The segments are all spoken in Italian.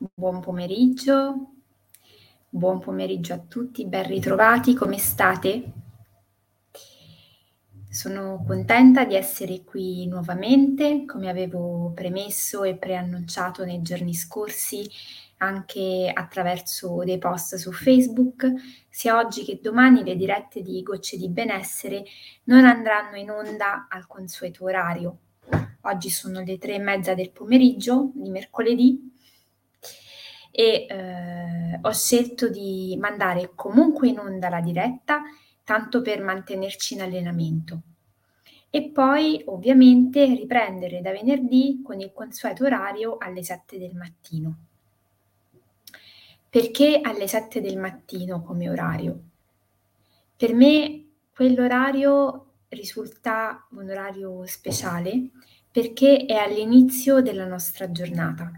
Buon pomeriggio a tutti, ben ritrovati, come state? Sono contenta di essere qui nuovamente, come avevo premesso e preannunciato nei giorni scorsi anche attraverso dei post su Facebook, sia oggi che domani le dirette di Gocce di Benessere non andranno in onda al consueto orario. Oggi sono le 3:30 del pomeriggio di mercoledì e ho scelto di mandare comunque in onda la diretta, tanto per mantenerci in allenamento. E poi ovviamente riprendere da venerdì con il consueto orario alle 7 del mattino. Perché alle 7 del mattino come orario? Per me quell'orario risulta un orario speciale perché è all'inizio della nostra giornata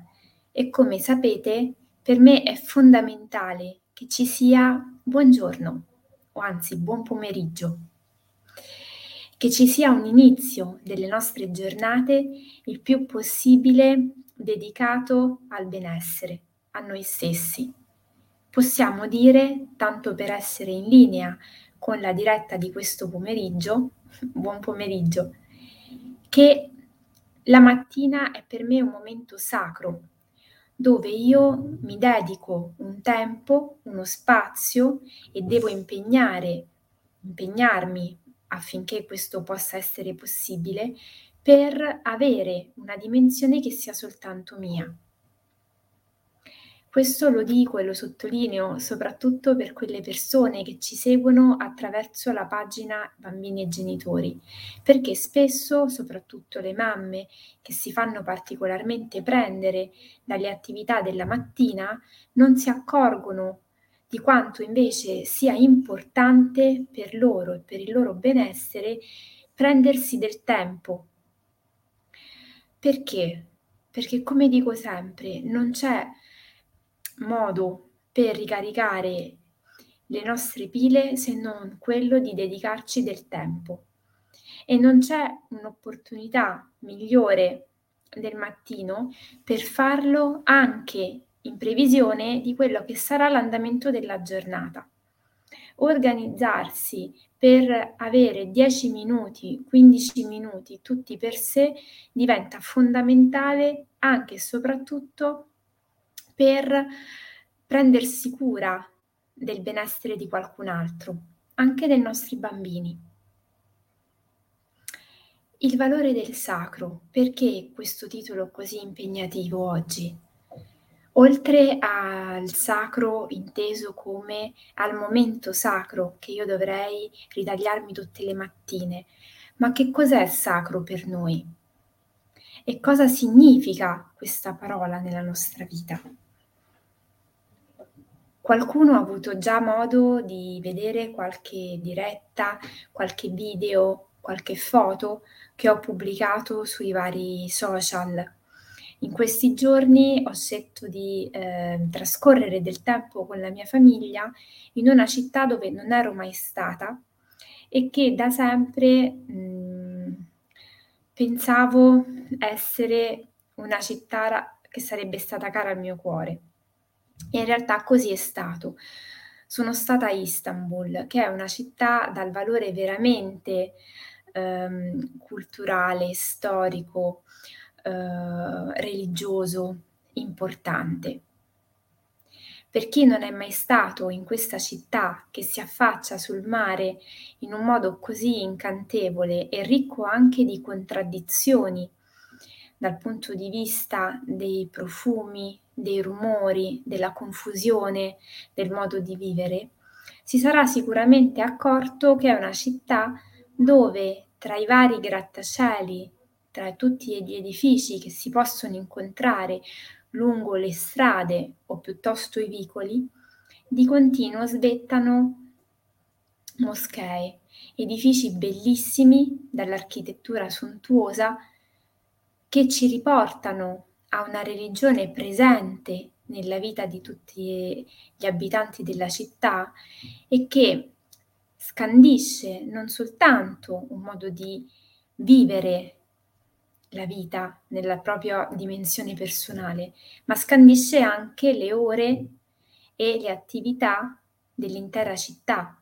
e, come sapete, per me è fondamentale che ci sia buongiorno, o anzi buon pomeriggio, che ci sia un inizio delle nostre giornate il più possibile dedicato al benessere, a noi stessi. Possiamo dire, tanto per essere in linea con la diretta di questo pomeriggio, buon pomeriggio, che la mattina è per me un momento sacro, dove io mi dedico un tempo, uno spazio e devo impegnarmi affinché questo possa essere possibile per avere una dimensione che sia soltanto mia. Questo lo dico e lo sottolineo soprattutto per quelle persone che ci seguono attraverso la pagina Bambini e Genitori, perché spesso, soprattutto le mamme che si fanno particolarmente prendere dalle attività della mattina, non si accorgono di quanto invece sia importante per loro e per il loro benessere prendersi del tempo. Perché? Perché, come dico sempre, non c'è modo per ricaricare le nostre pile se non quello di dedicarci del tempo, e non c'è un'opportunità migliore del mattino per farlo, anche in previsione di quello che sarà l'andamento della giornata. Organizzarsi per avere 10 minuti, 15 minuti tutti per sé diventa fondamentale anche e soprattutto per prendersi cura del benessere di qualcun altro, anche dei nostri bambini. Il valore del sacro, perché questo titolo così impegnativo oggi? Oltre al sacro inteso come al momento sacro che io dovrei ritagliarmi tutte le mattine, ma che cos'è il sacro per noi? E cosa significa questa parola nella nostra vita? Qualcuno ha avuto già modo di vedere qualche diretta, qualche video, qualche foto che ho pubblicato sui vari social. In questi giorni ho scelto di trascorrere del tempo con la mia famiglia in una città dove non ero mai stata e che da sempre pensavo essere una città che sarebbe stata cara al mio cuore. E in realtà così è stato. Sono stata a Istanbul, che è una città dal valore veramente culturale, storico, religioso, importante. Per chi non è mai stato in questa città che si affaccia sul mare in un modo così incantevole e ricco anche di contraddizioni dal punto di vista dei profumi, dei rumori, della confusione, del modo di vivere, si sarà sicuramente accorto che è una città dove tra i vari grattacieli, tra tutti gli edifici che si possono incontrare lungo le strade o piuttosto i vicoli, di continuo svettano moschee, edifici bellissimi dall'architettura sontuosa che ci riportano a una religione presente nella vita di tutti gli abitanti della città e che scandisce non soltanto un modo di vivere la vita nella propria dimensione personale, ma scandisce anche le ore e le attività dell'intera città.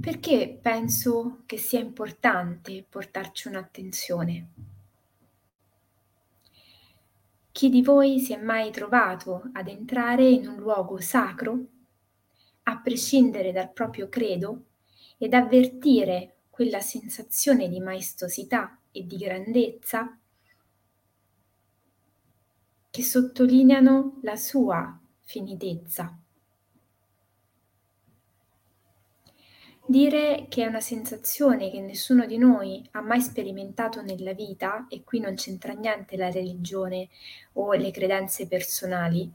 Perché penso che sia importante portarci un'attenzione? Chi di voi si è mai trovato ad entrare in un luogo sacro, a prescindere dal proprio credo, ed avvertire quella sensazione di maestosità e di grandezza che sottolineano la sua finitezza? Dire che è una sensazione che nessuno di noi ha mai sperimentato nella vita, e qui non c'entra niente la religione o le credenze personali,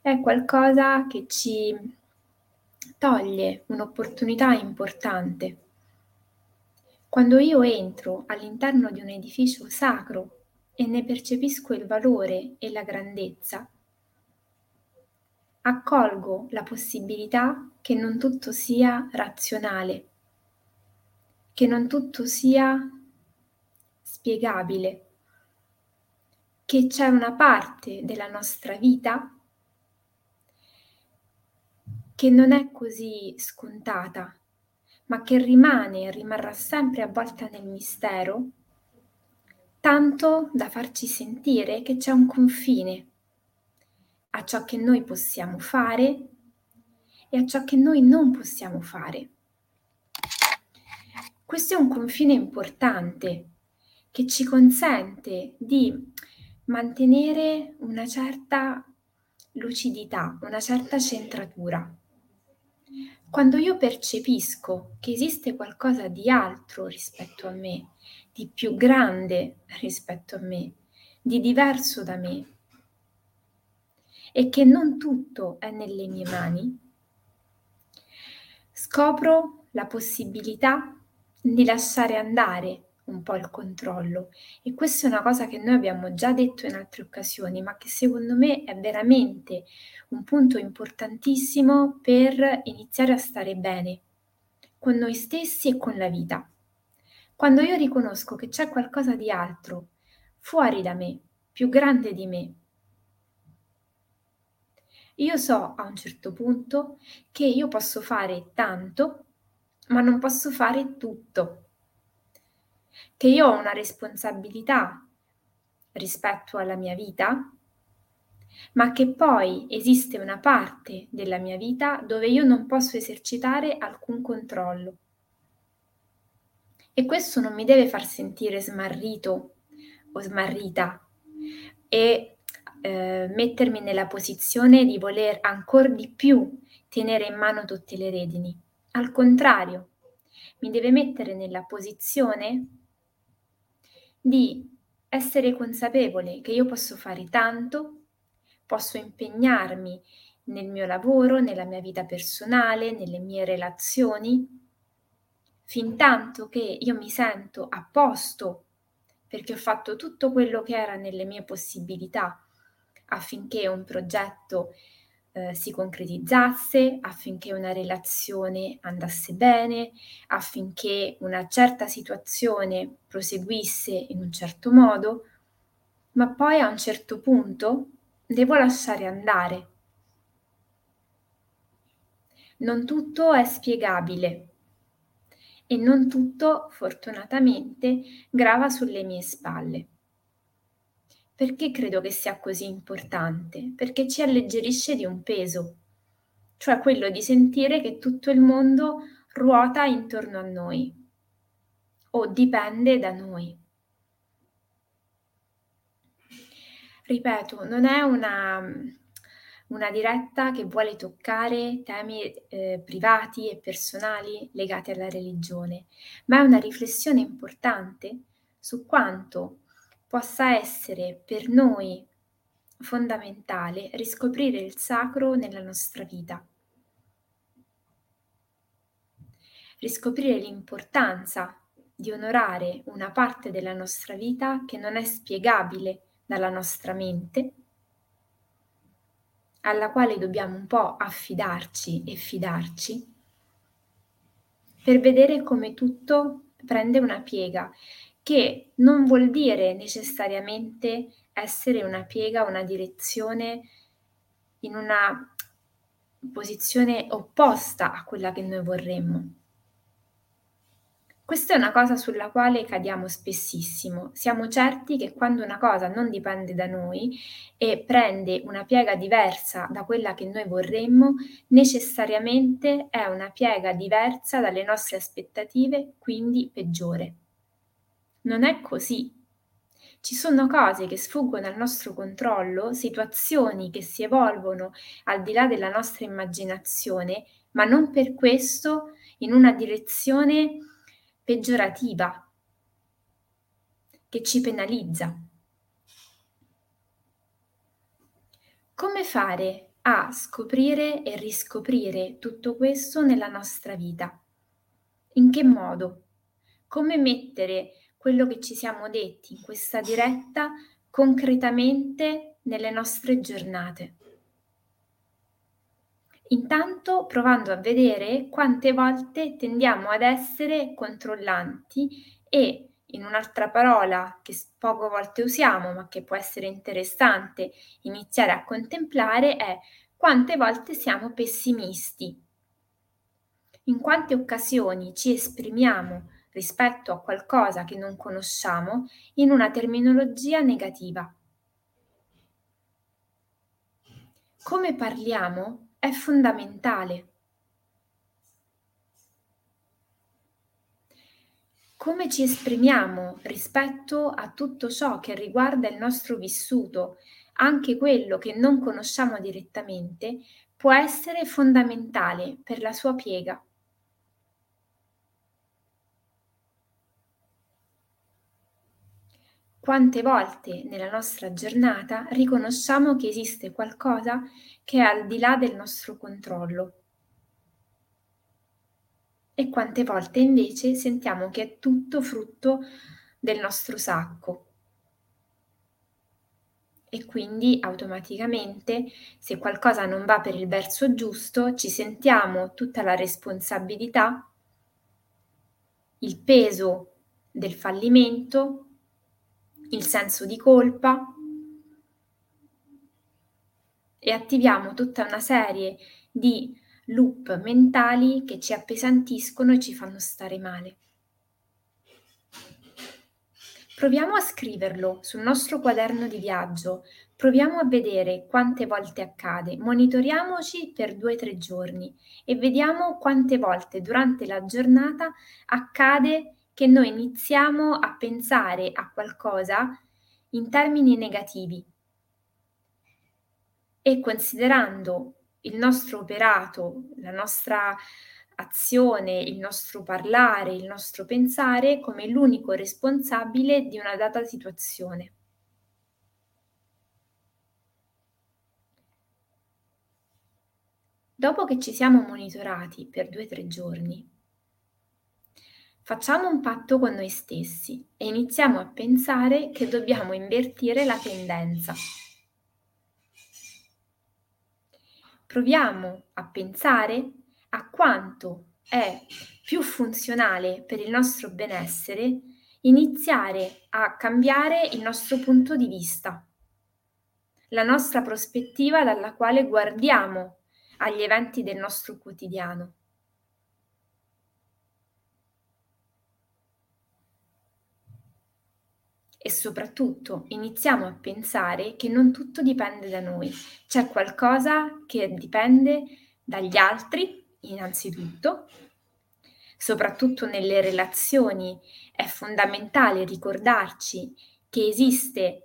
è qualcosa che ci toglie un'opportunità importante. Quando io entro all'interno di un edificio sacro e ne percepisco il valore e la grandezza, accolgo la possibilità che non tutto sia razionale, che non tutto sia spiegabile, che c'è una parte della nostra vita che non è così scontata, ma che rimane e rimarrà sempre avvolta nel mistero, tanto da farci sentire che c'è un confine a ciò che noi possiamo fare e a ciò che noi non possiamo fare. Questo è un confine importante che ci consente di mantenere una certa lucidità, una certa centratura. Quando io percepisco che esiste qualcosa di altro rispetto a me, di più grande rispetto a me, di diverso da me, e che non tutto è nelle mie mani, scopro la possibilità di lasciare andare un po' il controllo. E questa è una cosa che noi abbiamo già detto in altre occasioni, ma che secondo me è veramente un punto importantissimo per iniziare a stare bene con noi stessi e con la vita. Quando io riconosco che c'è qualcosa di altro fuori da me, più grande di me, io so a un certo punto che io posso fare tanto, ma non posso fare tutto, che io ho una responsabilità rispetto alla mia vita, ma che poi esiste una parte della mia vita dove io non posso esercitare alcun controllo. E questo non mi deve far sentire smarrito o smarrita e mettermi nella posizione di voler ancora di più tenere in mano tutte le redini. Al contrario, mi deve mettere nella posizione di essere consapevole che io posso fare tanto, posso impegnarmi nel mio lavoro, nella mia vita personale, nelle mie relazioni, fin tanto che io mi sento a posto perché ho fatto tutto quello che era nelle mie possibilità affinché un progetto si concretizzasse, affinché una relazione andasse bene, affinché una certa situazione proseguisse in un certo modo, ma poi a un certo punto devo lasciare andare. Non tutto è spiegabile e non tutto, fortunatamente, grava sulle mie spalle. Perché credo che sia così importante? Perché ci alleggerisce di un peso, cioè quello di sentire che tutto il mondo ruota intorno a noi o dipende da noi. Ripeto, non è una diretta che vuole toccare temi privati e personali legati alla religione, ma è una riflessione importante su quanto possa essere per noi fondamentale riscoprire il sacro nella nostra vita, riscoprire l'importanza di onorare una parte della nostra vita che non è spiegabile dalla nostra mente, alla quale dobbiamo un po' affidarci e fidarci, per vedere come tutto prende una piega che non vuol dire necessariamente essere una piega, una direzione in una posizione opposta a quella che noi vorremmo. Questa è una cosa sulla quale cadiamo spessissimo. Siamo certi che quando una cosa non dipende da noi e prende una piega diversa da quella che noi vorremmo, necessariamente è una piega diversa dalle nostre aspettative, quindi peggiore. Non è così. Ci sono cose che sfuggono al nostro controllo, situazioni che si evolvono al di là della nostra immaginazione, ma non per questo in una direzione peggiorativa, che ci penalizza. Come fare a scoprire e riscoprire tutto questo nella nostra vita? In che modo? Come mettere quello che ci siamo detti in questa diretta concretamente nelle nostre giornate? Intanto provando a vedere quante volte tendiamo ad essere controllanti e, in un'altra parola che poche volte usiamo ma che può essere interessante iniziare a contemplare, è quante volte siamo pessimisti. In quante occasioni ci esprimiamo rispetto a qualcosa che non conosciamo in una terminologia negativa. Come parliamo? È fondamentale. Come ci esprimiamo rispetto a tutto ciò che riguarda il nostro vissuto, anche quello che non conosciamo direttamente, può essere fondamentale per la sua piega. Quante volte nella nostra giornata riconosciamo che esiste qualcosa che è al di là del nostro controllo e quante volte invece sentiamo che è tutto frutto del nostro sacco e quindi automaticamente se qualcosa non va per il verso giusto ci sentiamo tutta la responsabilità, il peso del fallimento, il senso di colpa e attiviamo tutta una serie di loop mentali che ci appesantiscono e ci fanno stare male. Proviamo a scriverlo sul nostro quaderno di viaggio, proviamo a vedere quante volte accade, monitoriamoci per 2-3 giorni e vediamo quante volte durante la giornata accade che noi iniziamo a pensare a qualcosa in termini negativi e considerando il nostro operato, la nostra azione, il nostro parlare, il nostro pensare come l'unico responsabile di una data situazione. Dopo che ci siamo monitorati per 2-3 giorni, facciamo un patto con noi stessi e iniziamo a pensare che dobbiamo invertire la tendenza. Proviamo a pensare a quanto è più funzionale per il nostro benessere iniziare a cambiare il nostro punto di vista, la nostra prospettiva dalla quale guardiamo agli eventi del nostro quotidiano. E soprattutto iniziamo a pensare che non tutto dipende da noi, c'è qualcosa che dipende dagli altri, innanzitutto, soprattutto nelle relazioni è fondamentale ricordarci che esiste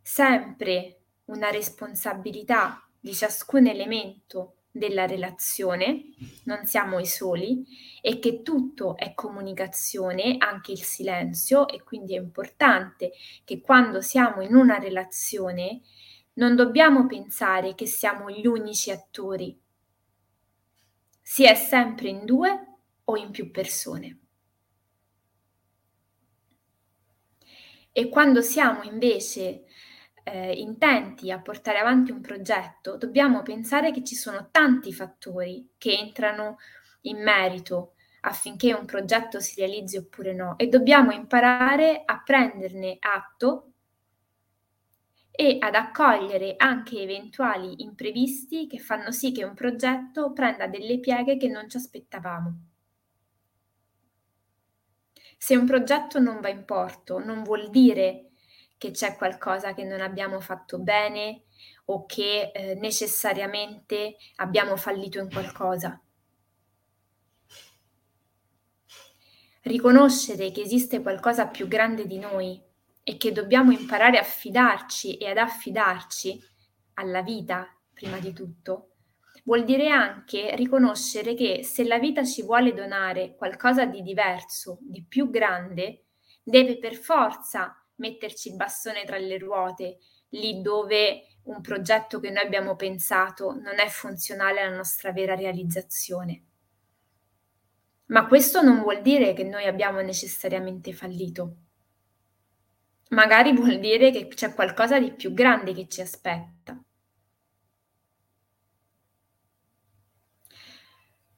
sempre una responsabilità di ciascun elemento della relazione, non siamo i soli e che tutto è comunicazione, anche il silenzio e quindi è importante che quando siamo in una relazione non dobbiamo pensare che siamo gli unici attori, si è sempre in 2 o in più persone. E quando siamo invece intenti a portare avanti un progetto, dobbiamo pensare che ci sono tanti fattori che entrano in merito affinché un progetto si realizzi oppure no, e dobbiamo imparare a prenderne atto e ad accogliere anche eventuali imprevisti che fanno sì che un progetto prenda delle pieghe che non ci aspettavamo. Se un progetto non va in porto, non vuol dire che c'è qualcosa che non abbiamo fatto bene o che necessariamente abbiamo fallito in qualcosa. Riconoscere che esiste qualcosa più grande di noi e che dobbiamo imparare a fidarci e ad affidarci alla vita, prima di tutto, vuol dire anche riconoscere che se la vita ci vuole donare qualcosa di diverso, di più grande, deve per forza metterci il bastone tra le ruote, lì dove un progetto che noi abbiamo pensato non è funzionale alla nostra vera realizzazione. Ma questo non vuol dire che noi abbiamo necessariamente fallito. Magari vuol dire che c'è qualcosa di più grande che ci aspetta.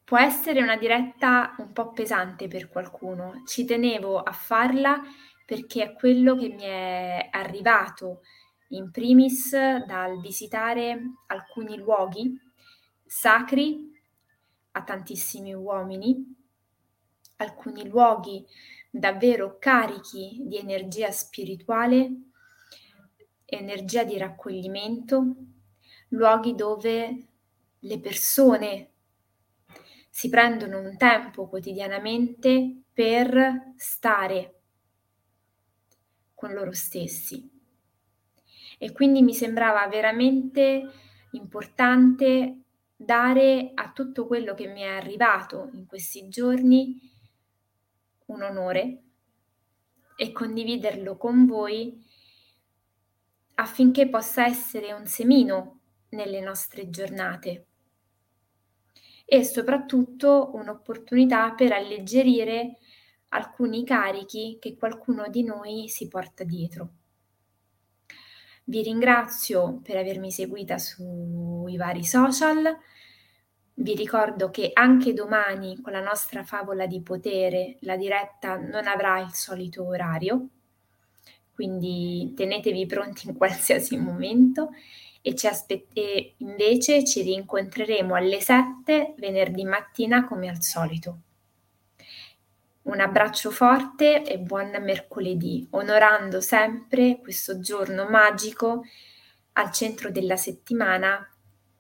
Può essere una diretta un po' pesante per qualcuno, ci tenevo a farla perché è quello che mi è arrivato in primis dal visitare alcuni luoghi sacri a tantissimi uomini, alcuni luoghi davvero carichi di energia spirituale, energia di raccoglimento, luoghi dove le persone si prendono un tempo quotidianamente per stare con loro stessi. E quindi mi sembrava veramente importante dare a tutto quello che mi è arrivato in questi giorni un onore e condividerlo con voi affinché possa essere un semino nelle nostre giornate. E soprattutto un'opportunità per alleggerire alcuni carichi che qualcuno di noi si porta dietro. Vi ringrazio per avermi seguita sui vari social, vi ricordo che anche domani con la nostra favola di potere la diretta non avrà il solito orario, quindi tenetevi pronti in qualsiasi momento. E invece ci rincontreremo alle 7 venerdì mattina come al solito. Un abbraccio forte e buon mercoledì, onorando sempre questo giorno magico al centro della settimana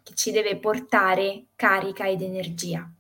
che ci deve portare carica ed energia.